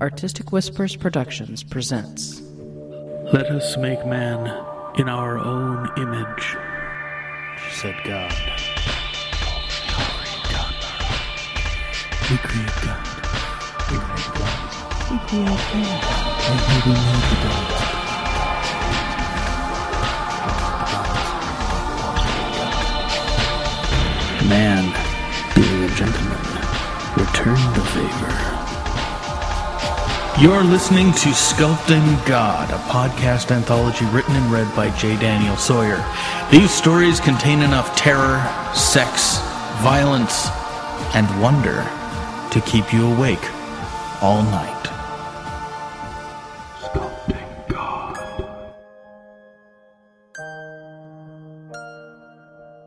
Artistic Whispers Productions presents. Let us make man in our own image, said God. We create God. We create God. We create God. We create God. Man, being a gentleman, returned the favor. You're listening to Sculpting God, a podcast anthology written and read by J. Daniel Sawyer. These stories contain enough terror, sex, violence, and wonder to keep you awake all night. Sculpting God.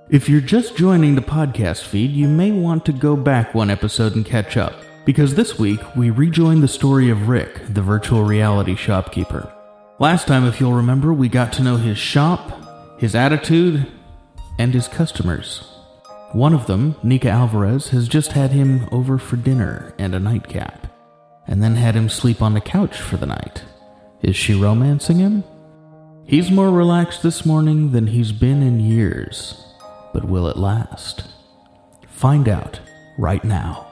If you're just joining the podcast feed, you may want to go back one episode and catch up, because this week we rejoin the story of Rick, the virtual reality shopkeeper. Last time, if you'll remember, we got to know his shop, his attitude, and his customers. One of them, Nika Alvarez, has just had him over for dinner and a nightcap, and then had him sleep on the couch for the night. Is she romancing him? He's more relaxed this morning than he's been in years, but will it last? Find out right now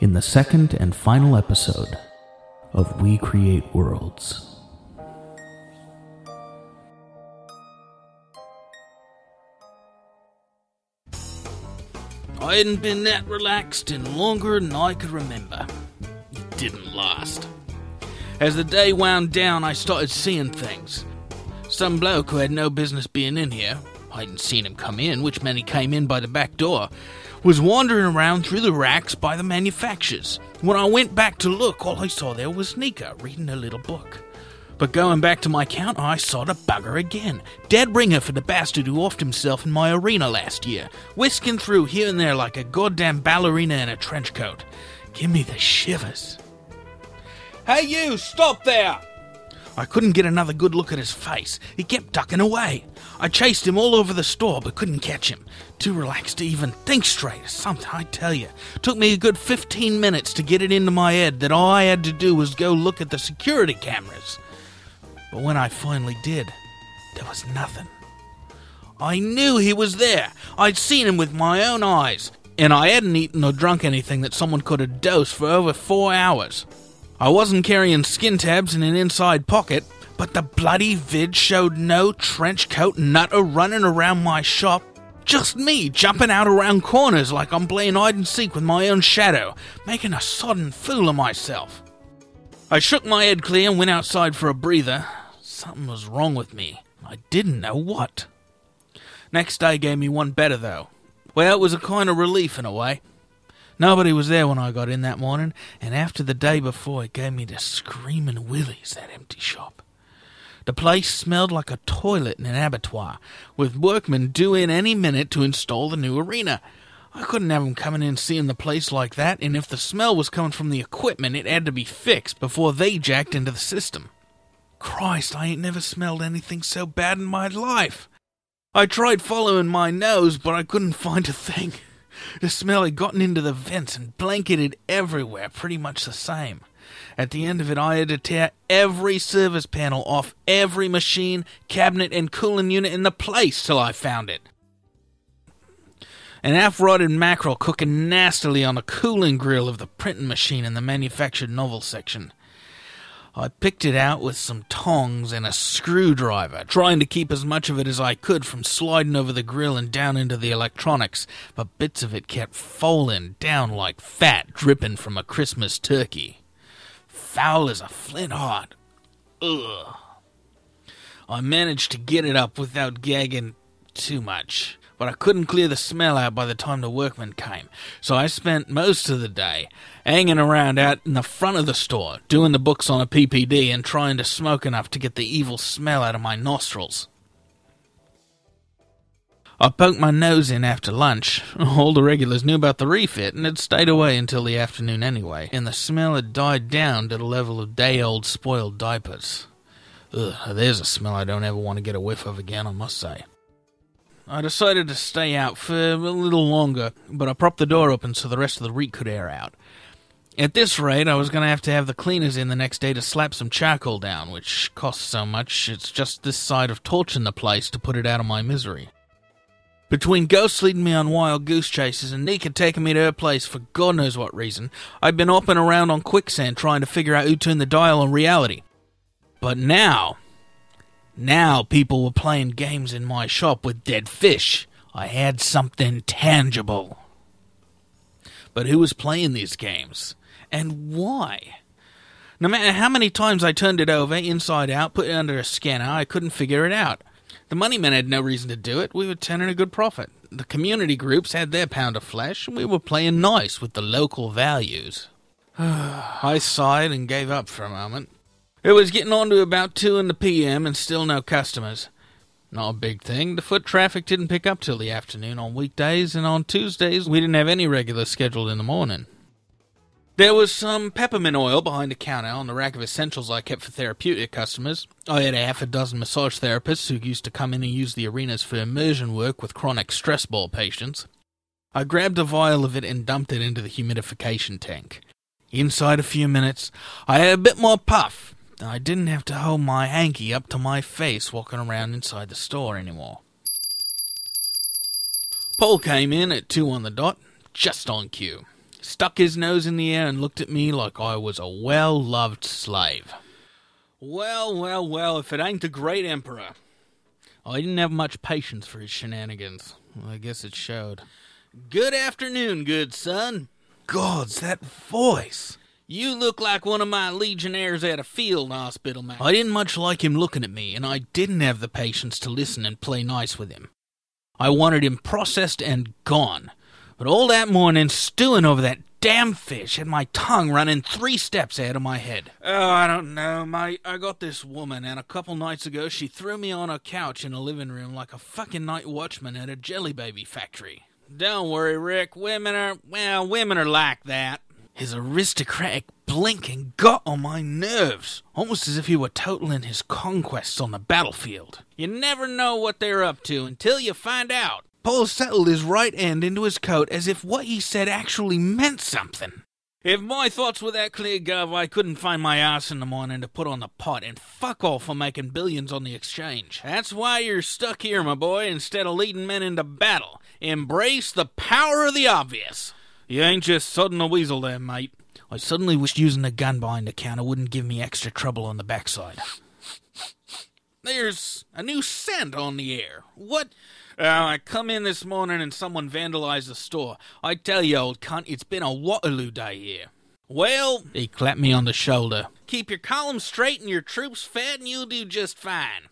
in the second and final episode of We Create Worlds. I hadn't been that relaxed in longer than I could remember. It didn't last. As the day wound down, I started seeing things. Some bloke who had no business being in here, I hadn't seen him come in, which meant he came in by the back door, was wandering around through the racks by the manufacturers. When I went back to look, all I saw there was Nika reading her little book. But going back to my counter, I saw the bugger again. Dead ringer for the bastard who offed himself in my arena last year, whisking through here and there like a goddamn ballerina in a trench coat. Give me the shivers. Hey you, stop there! I couldn't get another good look at his face. He kept ducking away. I chased him all over the store, but couldn't catch him. Too relaxed to even think straight or something, I tell you. Took me a good 15 minutes to get it into my head that all I had to do was go look at the security cameras. But when I finally did, there was nothing. I knew he was there. I'd seen him with my own eyes. And I hadn't eaten or drunk anything that someone could have dosed for over 4 hours. I wasn't carrying skin tabs in an inside pocket, but the bloody vid showed no trench coat nutter running around my shop. Just me jumping out around corners like I'm playing hide and seek with my own shadow, making a sodden fool of myself. I shook my head clear and went outside for a breather. Something was wrong with me. I didn't know what. Next day gave me one better, though. Well, it was a kind of relief in a way. Nobody was there when I got in that morning, and after the day before, it gave me the screaming willies, that empty shop. The place smelled like a toilet in an abattoir, with workmen due in any minute to install the new arena. I couldn't have them coming in seeing the place like that, and if the smell was coming from the equipment, it had to be fixed before they jacked into the system. Christ, I ain't never smelled anything so bad in my life. I tried following my nose, but I couldn't find a thing. The smell had gotten into the vents and blanketed everywhere, pretty much the same. At the end of it, I had to tear every service panel off every machine, cabinet, and cooling unit in the place till I found it. An half-rotted mackerel cooking nastily on the cooling grill of the printing machine in the manufactured novel section. I picked it out with some tongs and a screwdriver, trying to keep as much of it as I could from sliding over the grill and down into the electronics, but bits of it kept falling down like fat dripping from a Christmas turkey. Foul as a flint heart. Ugh. I managed to get it up without gagging too much, but I couldn't clear the smell out by the time the workmen came, so I spent most of the day hanging around out in the front of the store, doing the books on a PPD and trying to smoke enough to get the evil smell out of my nostrils. I poked my nose in after lunch. All the regulars knew about the refit and had stayed away until the afternoon anyway, and the smell had died down to the level of day-old spoiled diapers. Ugh, there's a smell I don't ever want to get a whiff of again, I must say. I decided to stay out for a little longer, but I propped the door open so the rest of the reek could air out. At this rate, I was going to have the cleaners in the next day to slap some charcoal down, which costs so much, it's just this side of torching the place to put it out of my misery. Between ghosts leading me on wild goose chases and Nika taking me to her place for God knows what reason, I'd been up and around on quicksand trying to figure out who turned the dial on reality. But now people were playing games in my shop with dead fish. I had something tangible. But who was playing these games? And why? No matter how many times I turned it over, inside out, put it under a scanner, I couldn't figure it out. The money men had no reason to do it. We were turning a good profit. The community groups had their pound of flesh, and we were playing nice with the local values. I sighed and gave up for a moment. It was getting on to about 2 in the p.m. and still no customers. Not a big thing. The foot traffic didn't pick up till the afternoon on weekdays, and on Tuesdays we didn't have any regular scheduled in the morning. There was some peppermint oil behind the counter on the rack of essentials I kept for therapeutic customers. I had 6 massage therapists who used to come in and use the arenas for immersion work with chronic stress ball patients. I grabbed a vial of it and dumped it into the humidification tank. Inside a few minutes, I had a bit more puff. I didn't have to hold my hanky up to my face walking around inside the store anymore. Paul came in at 2 on the dot, just on cue. Stuck his nose in the air and looked at me like I was a well-loved slave. Well, if it ain't the great emperor. I didn't have much patience for his shenanigans. I guess it showed. Good afternoon, good son. Gods, that voice. You look like one of my legionnaires at a field hospital, man. I didn't much like him looking at me, and I didn't have the patience to listen and play nice with him. I wanted him processed and gone. But all that morning, stewing over that damn fish had my tongue running 3 steps out of my head. Oh, I don't know, mate. I got this woman, and a couple nights ago, she threw me on her couch in a living room like a fucking night watchman at a jelly baby factory. Don't worry, Rick. Women are like that. His aristocratic blinking got on my nerves, almost as if he were totaling his conquests on the battlefield. You never know what they're up to until you find out. Paul settled his right hand into his coat as if what he said actually meant something. If my thoughts were that clear, Gov, I couldn't find my ass in the morning to put on the pot and fuck all for making billions on the exchange. That's why you're stuck here, my boy, instead of leading men into battle. Embrace the power of the obvious. You ain't just sudden a weasel there, mate. I suddenly wished using a gun behind the counter wouldn't give me extra trouble on the backside. There's a new scent on the air. What... I come in this morning and someone vandalized the store. I tell you, old cunt, it's been a Waterloo day here. Well, he clapped me on the shoulder. Keep your column straight and your troops fed and you'll do just fine.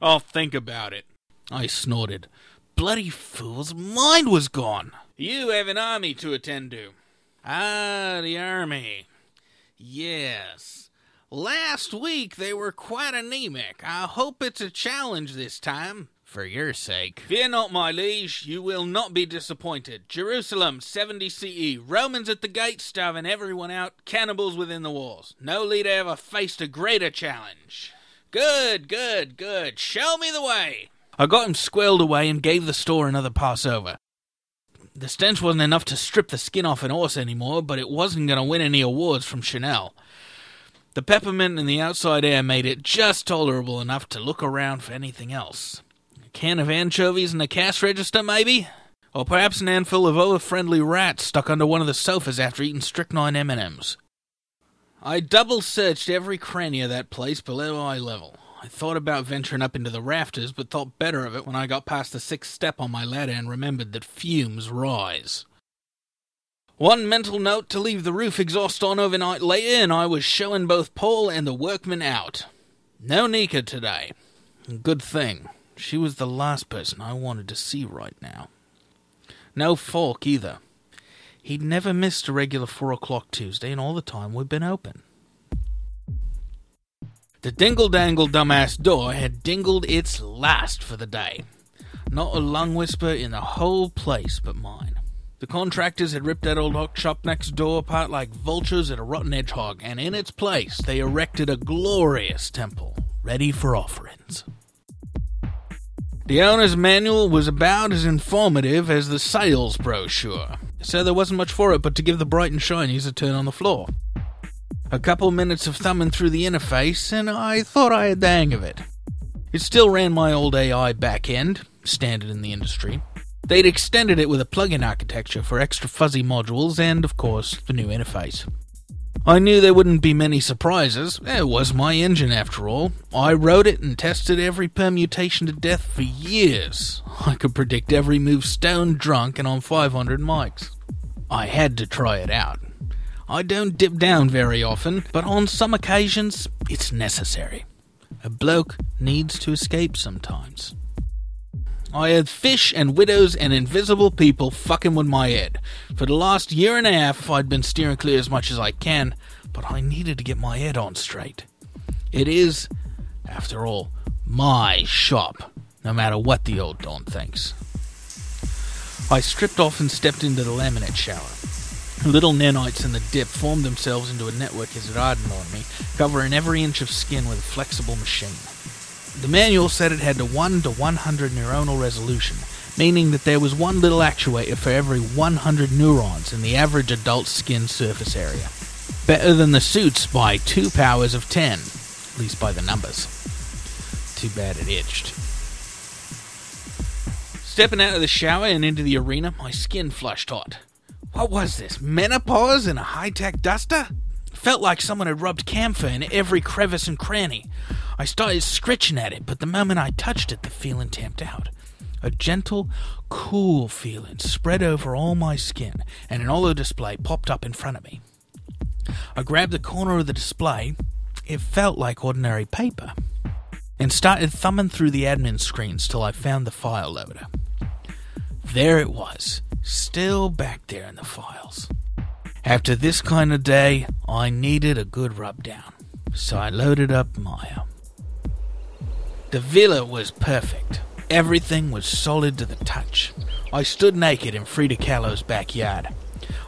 I'll think about it. I snorted. Bloody fool's mind was gone. You have an army to attend to. Ah, the army. Yes. Last week they were quite anemic. I hope it's a challenge this time. For your sake. Fear not, my liege, you will not be disappointed. Jerusalem, 70 CE. Romans at the gate, starving everyone out. Cannibals within the walls. No leader ever faced a greater challenge. Good. Show me the way. I got him squirreled away and gave the store another pass over. The stench wasn't enough to strip the skin off an horse anymore, but it wasn't going to win any awards from Chanel. The peppermint and the outside air made it just tolerable enough to look around for anything else. Can of anchovies in the cash register, maybe? Or perhaps an handful of over-friendly rats stuck under one of the sofas after eating strychnine M&Ms. I double-searched every cranny of that place below eye level. I thought about venturing up into the rafters, but thought better of it when I got past the 6th step on my ladder and remembered that fumes rise. One mental note to leave the roof exhaust on overnight later, and I was showing both Paul and the workmen out. No Nika today. Good thing. She was the last person I wanted to see right now. No Falk, either. He'd never missed a regular 4:00 Tuesday, and all the time we'd been open. The dingle-dangle dumbass door had dingled its last for the day. Not a lung whisper in the whole place but mine. The contractors had ripped that old hot shop next door apart like vultures at a rotten hedgehog, and in its place they erected a glorious temple, ready for offerings. The owner's manual was about as informative as the sales brochure. so there wasn't much for it but to give the bright and shinies a turn on the floor. A couple minutes of thumbing through the interface, and I thought I had the hang of it. It still ran my old AI backend, standard in the industry. They'd extended it with a plugin architecture for extra fuzzy modules and, of course, the new interface. I knew there wouldn't be many surprises. It was my engine, after all. I wrote it and tested every permutation to death for years. I could predict every move stone drunk and on 500 mics. I had to try it out. I don't dip down very often, but on some occasions, it's necessary. A bloke needs to escape sometimes. I had fish and widows and invisible people fucking with my head. For the last year and a half, I'd been steering clear as much as I can, but I needed to get my head on straight. It is, after all, my shop, no matter what the old Don thinks. I stripped off and stepped into the laminate shower. Little nanites in the dip formed themselves into a network as it hardened on me, covering every inch of skin with a flexible machine. The manual said it had a 1 to 100 neuronal resolution, meaning that there was one little actuator for every 100 neurons in the average adult skin surface area. Better than the suits by 2 powers of 10, at least by the numbers. Too bad it itched. Stepping out of the shower and into the arena, my skin flushed hot. What was this, menopause in a high-tech duster? It felt like someone had rubbed camphor in every crevice and cranny. I started scritching at it, but the moment I touched it, the feeling tamped out. A gentle, cool feeling spread over all my skin, and an hollow display popped up in front of me. I grabbed the corner of the display. It felt like ordinary paper, and started thumbing through the admin screens till I found the file loader. There it was. Still back there in the files. After this kind of day, I needed a good rub down, so I loaded up Maya. The villa was perfect. Everything was solid to the touch. I stood naked in Frida Kahlo's backyard.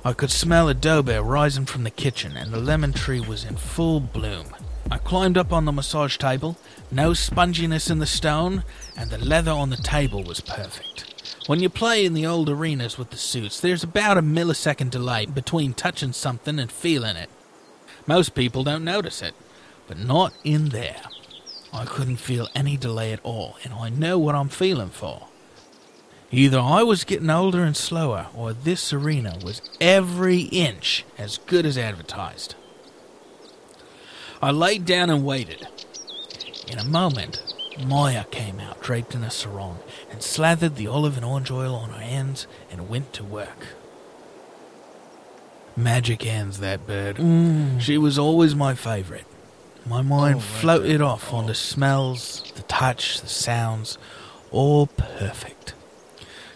I could smell adobe rising from the kitchen, and the lemon tree was in full bloom. I climbed up on the massage table, no sponginess in the stone, and the leather on the table was perfect. When you play in the old arenas with the suits, there's about a millisecond delay between touching something and feeling it. Most people don't notice it, but not in there. I couldn't feel any delay at all, and I know what I'm feeling for. Either I was getting older and slower, or this arena was every inch as good as advertised. I laid down and waited. In a moment, Maya came out draped in a sarong and slathered the olive and orange oil on her hands and went to work. Magic hands, that bird. She was always my favourite. My mind floated off on the smells, the touch, the sounds, all perfect.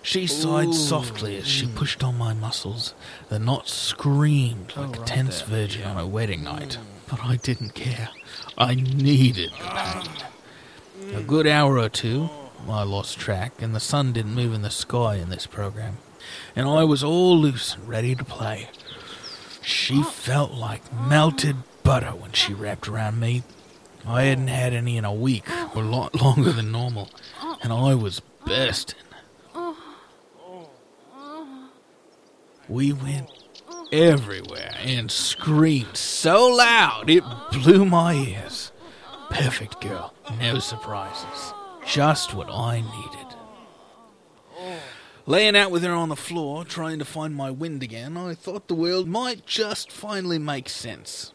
She sighed softly as she pushed on my muscles. The knot screamed like a tense virgin on a wedding night. But I didn't care. I needed the pain. A good hour or two, I lost track, and the sun didn't move in the sky in this program, and I was all loose and ready to play. She felt like melted butter when she wrapped around me. I hadn't had any in a week, or a lot longer than normal, and I was bursting. We went everywhere and screamed so loud it blew my ears. Perfect girl, no surprises. Just what I needed. Laying out with her on the floor, trying to find my wind again, I thought the world might just finally make sense.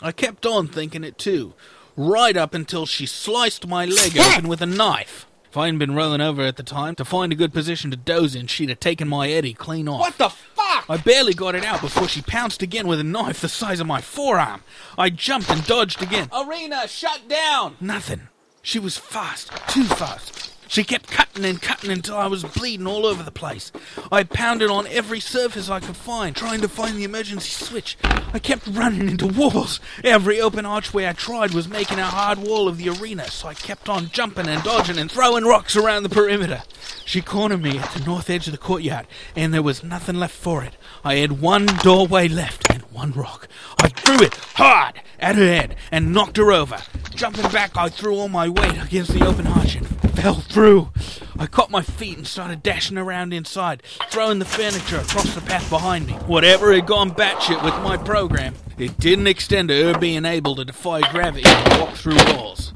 I kept on thinking it too, right up until she sliced my leg open with a knife. If I hadn't been rolling over at the time to find a good position to doze in, she'd have taken my Eddie clean off. What the fuck? I barely got it out before she pounced again with a knife the size of my forearm. I jumped and dodged again. Arena, shut down! Nothing. She was fast, too fast. She kept cutting until I was bleeding all over the place. I pounded on every surface I could find, trying to find the emergency switch. I kept running into walls. Every open archway I tried was making a hard wall of the arena, so I kept on jumping and dodging and throwing rocks around the perimeter. She cornered me at the north edge of the courtyard, and there was nothing left for it. I had one doorway left and one rock. I threw it hard at her head and knocked her over. Jumping back, I threw all my weight against the open arch and fell through. I caught my feet and started dashing around inside, throwing the furniture across the path behind me. Whatever had gone batshit with my program, it didn't extend to her being able to defy gravity and walk through walls.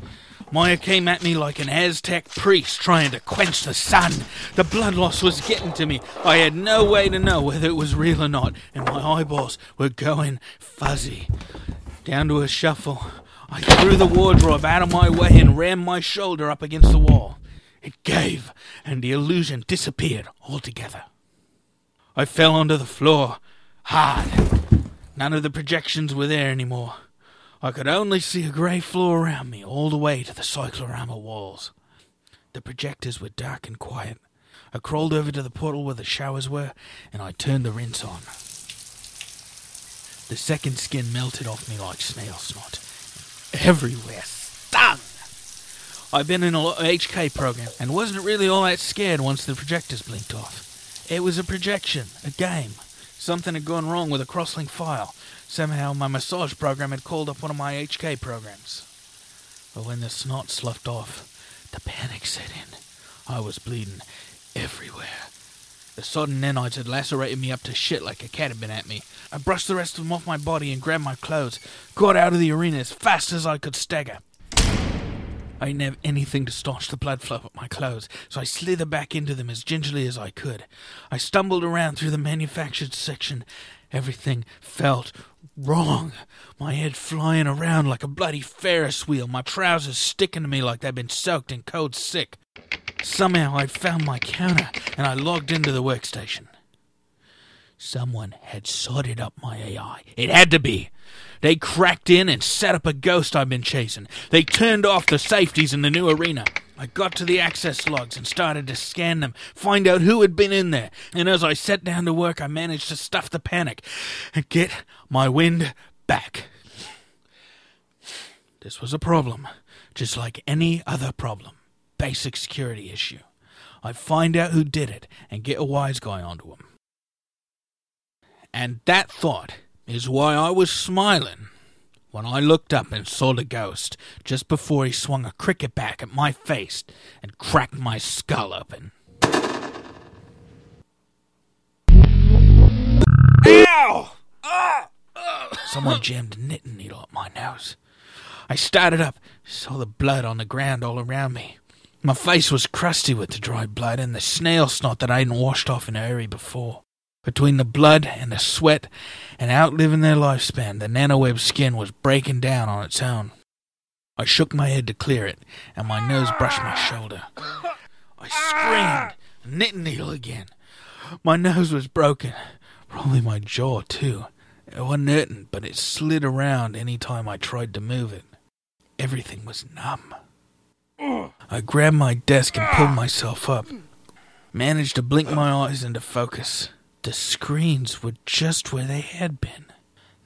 Maya came at me like an Aztec priest trying to quench the sun. The blood loss was getting to me. I had no way to know whether it was real or not, and my eyeballs were going fuzzy. Down to a shuffle, I threw the wardrobe out of my way and rammed my shoulder up against the wall. It gave, and the illusion disappeared altogether. I fell onto the floor, hard. None of the projections were there anymore. I could only see a grey floor around me all the way to the cyclorama walls. The projectors were dark and quiet. I crawled over to the portal where the showers were, and I turned the rinse on. The second skin melted off me like snail snot. Everywhere stung! I've been in a HK program, and wasn't really all that scared once the projectors blinked off. It was a projection, a game. Something had gone wrong with a crosslink file. Somehow my massage program had called up one of my HK programs. But when the snot sloughed off, the panic set in. I was bleeding everywhere. The sodden nanites had lacerated me up to shit like a cat had been at me. I brushed the rest of them off my body and grabbed my clothes, got out of the arena as fast as I could stagger. I didn't have anything to staunch the blood flow but my clothes, so I slithered back into them as gingerly as I could. I stumbled around through the manufactured section. Everything felt wrong. My head flying around like a bloody Ferris wheel, my trousers sticking to me like they'd been soaked in cold sick. Somehow I'd found my counter, and I logged into the workstation. Someone had sodded up my AI. It had to be. They cracked in and set up a ghost I'd been chasing. They turned off the safeties in the new arena. I got to the access logs and started to scan them, find out who had been in there. And as I sat down to work, I managed to stuff the panic and get my wind back. This was a problem, just like any other problem. Basic security issue. I'd find out who did it and get a wise guy onto him. And that thought is why I was smiling when I looked up and saw the ghost just before he swung a cricket bat at my face and cracked my skull open. Ow! Someone jammed a knitting needle at my nose. I started up, saw the blood on the ground all around me. My face was crusty with the dry blood and the snail snot that I hadn't washed off in a hurry before. Between the blood and the sweat and outliving their lifespan, the nanoweb skin was breaking down on its own. I shook my head to clear it, and my nose brushed my shoulder. I screamed, knitting needle again. My nose was broken, probably my jaw too. It wasn't hurting, but it slid around any time I tried to move it. Everything was numb. I grabbed my desk and pulled myself up. Managed to blink my eyes into focus. The screens were just where they had been.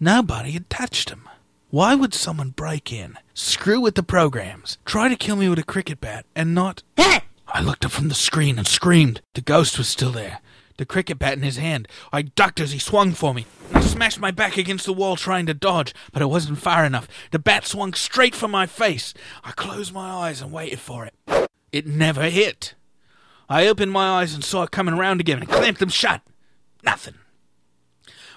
Nobody had touched them. Why would someone break in, screw with the programs, try to kill me with a cricket bat, and not... I looked up from the screen and screamed. The ghost was still there, the cricket bat in his hand. I ducked as he swung for me. I smashed my back against the wall trying to dodge, but it wasn't far enough. The bat swung straight for my face. I closed my eyes and waited for it. It never hit. I opened my eyes and saw it coming round again and clamped them shut. Nothing.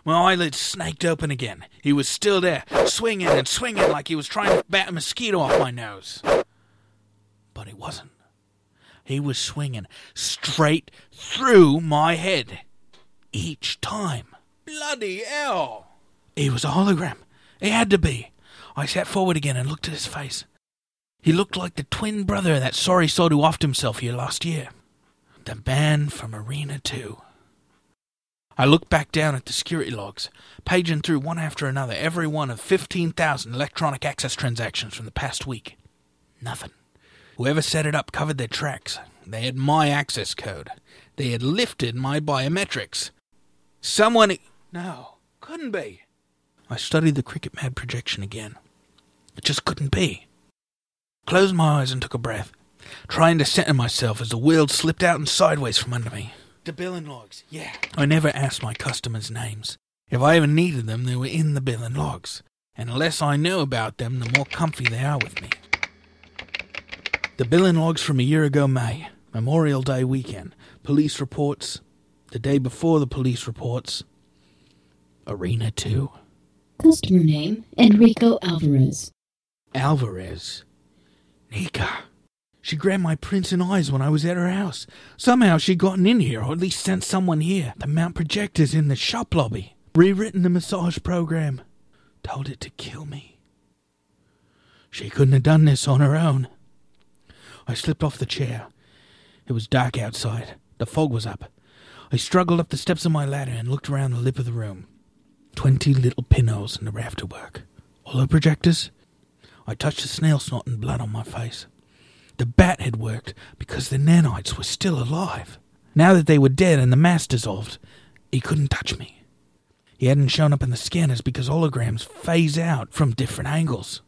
My eyelids snaked open again. He was still there, swinging and swinging like he was trying to bat a mosquito off my nose. But he wasn't. He was swinging straight through my head. Each time. Bloody hell! He was a hologram. He had to be. I sat forward again and looked at his face. He looked like the twin brother of that sorry sod who offed himself here last year. The man from Arena 2. I looked back down at the security logs, paging through one after another, every one of 15,000 electronic access transactions from the past week. Nothing. Whoever set it up covered their tracks. They had my access code. They had lifted my biometrics. Someone... No, couldn't be. I studied the cricket mad projection again. It just couldn't be. Closed my eyes and took a breath, trying to center myself as the world slipped out and sideways from under me. The billing logs, yeah. I never asked my customers' names. If I ever needed them, they were in the billing logs. And the less I know about them, the more comfy they are with me. The billing logs from a year ago May, Memorial Day weekend, police reports, the day before the police reports, Arena 2. Customer name, Enrico Alvarez. Alvarez? Nika. She grabbed my prints and eyes when I was at her house. Somehow she'd gotten in here, or at least sent someone here. The mount projectors in the shop lobby. Rewritten the massage program. Told it to kill me. She couldn't have done this on her own. I slipped off the chair. It was dark outside. The fog was up. I struggled up the steps of my ladder and looked around the lip of the room. 20 little pinholes in the rafterwork. All her projectors. I touched the snail snot and blood on my face. The bat had worked because the nanites were still alive. Now that they were dead and the mass dissolved, he couldn't touch me. He hadn't shown up in the scanners because holograms phase out from different angles.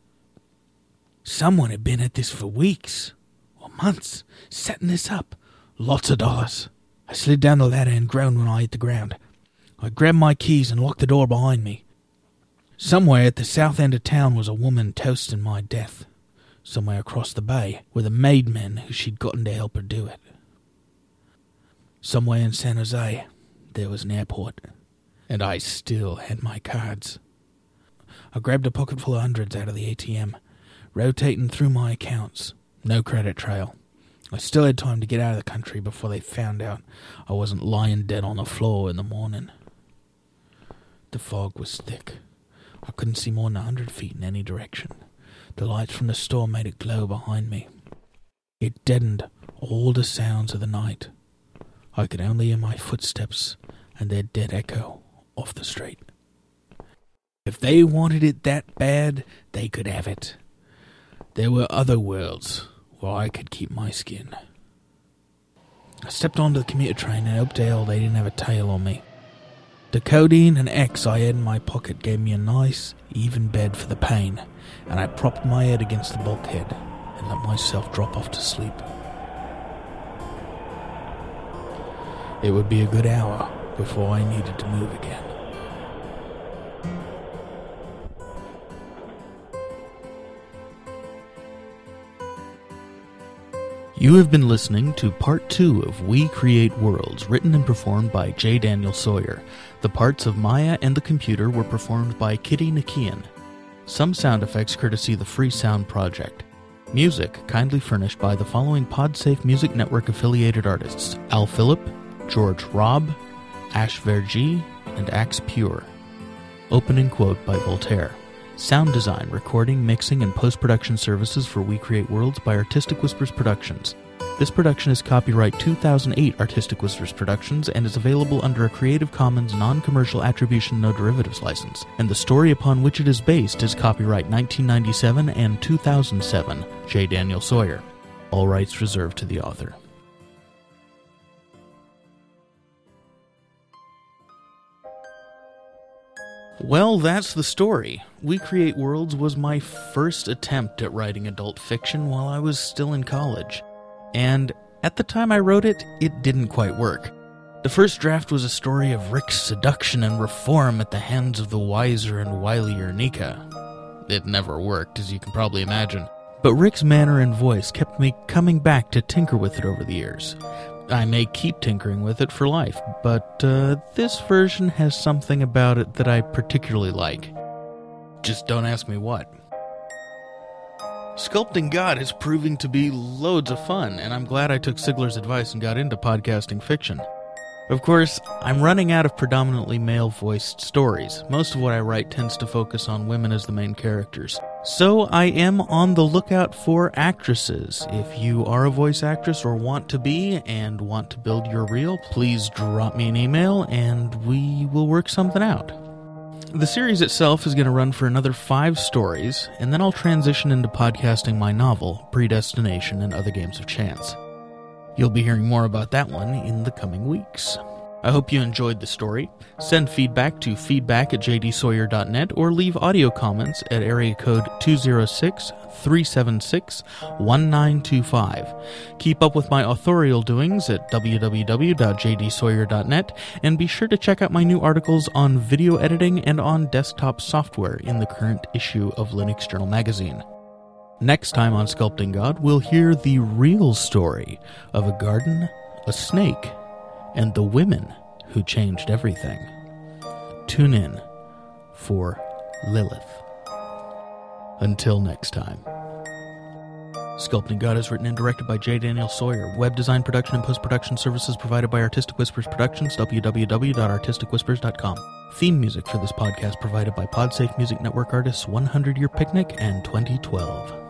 Someone had been at this for weeks or months, setting this up. Lots of dollars. I slid down the ladder and groaned when I hit the ground. I grabbed my keys and locked the door behind me. Somewhere at the south end of town was a woman toasting my death. Somewhere across the bay were the maid men who she'd gotten to help her do it. Somewhere in San Jose, there was an airport, and I still had my cards. I grabbed a pocket full of hundreds out of the ATM, rotating through my accounts. No credit trail. I still had time to get out of the country before they found out I wasn't lying dead on the floor in the morning. The fog was thick. I couldn't see more than 100 feet in any direction. The lights from the store made it glow behind me. It deadened all the sounds of the night. I could only hear my footsteps and their dead echo off the street. If they wanted it that bad, they could have it. There were other worlds where I could keep my skin. I stepped onto the commuter train and hoped to hell they didn't have a tail on me. The codeine and X I had in my pocket gave me a nice, even bed for the pain, and I propped my head against the bulkhead and let myself drop off to sleep. It would be a good hour before I needed to move again. You have been listening to Part 2 of We Create Worlds, written and performed by J. Daniel Sawyer. The parts of Maya and the computer were performed by Kitty Nakian. Some sound effects courtesy the Free Sound Project. Music kindly furnished by the following Podsafe Music Network affiliated artists: Al Philip, George Robb, Ash Verjee, and Axe Pure. Opening quote by Voltaire. Sound design, recording, mixing, and post-production services for We Create Worlds by Artistic Whispers Productions. This production is copyright 2008 Artistic Whispers Productions and is available under a Creative Commons non-commercial attribution no derivatives license, and the story upon which it is based is copyright 1997 and 2007, J. Daniel Sawyer. All rights reserved to the author. Well, that's the story. We Create Worlds was my first attempt at writing adult fiction while I was still in college. And at the time I wrote it, it didn't quite work. The first draft was a story of Rick's seduction and reform at the hands of the wiser and wilier Nika. It never worked, as you can probably imagine. But Rick's manner and voice kept me coming back to tinker with it over the years. I may keep tinkering with it for life, but this version has something about it that I particularly like. Just don't ask me what. Sculpting God is proving to be loads of fun, and I'm glad I took Sigler's advice and got into podcasting fiction. Of course, I'm running out of predominantly male-voiced stories. Most of what I write tends to focus on women as the main characters. So I am on the lookout for actresses. If you are a voice actress or want to be and want to build your reel, please drop me an email and we will work something out. The series itself is going to run for another 5 stories, and then I'll transition into podcasting my novel, Predestination and Other Games of Chance. You'll be hearing more about that one in the coming weeks. I hope you enjoyed the story. Send feedback to feedback@jdsawyer.net or leave audio comments at area code 206-376-1925. Keep up with my authorial doings at www.jdsawyer.net, and be sure to check out my new articles on video editing and on desktop software in the current issue of Linux Journal Magazine. Next time on Sculpting God, we'll hear the real story of a garden, a snake, and the women who changed everything. Tune in for Lilith. Until next time. Sculpting God is written and directed by J. Daniel Sawyer. Web design, production, and post-production services provided by Artistic Whispers Productions, www.artisticwhispers.com. Theme music for this podcast provided by Podsafe Music Network artists 100-Year Picnic and 2012.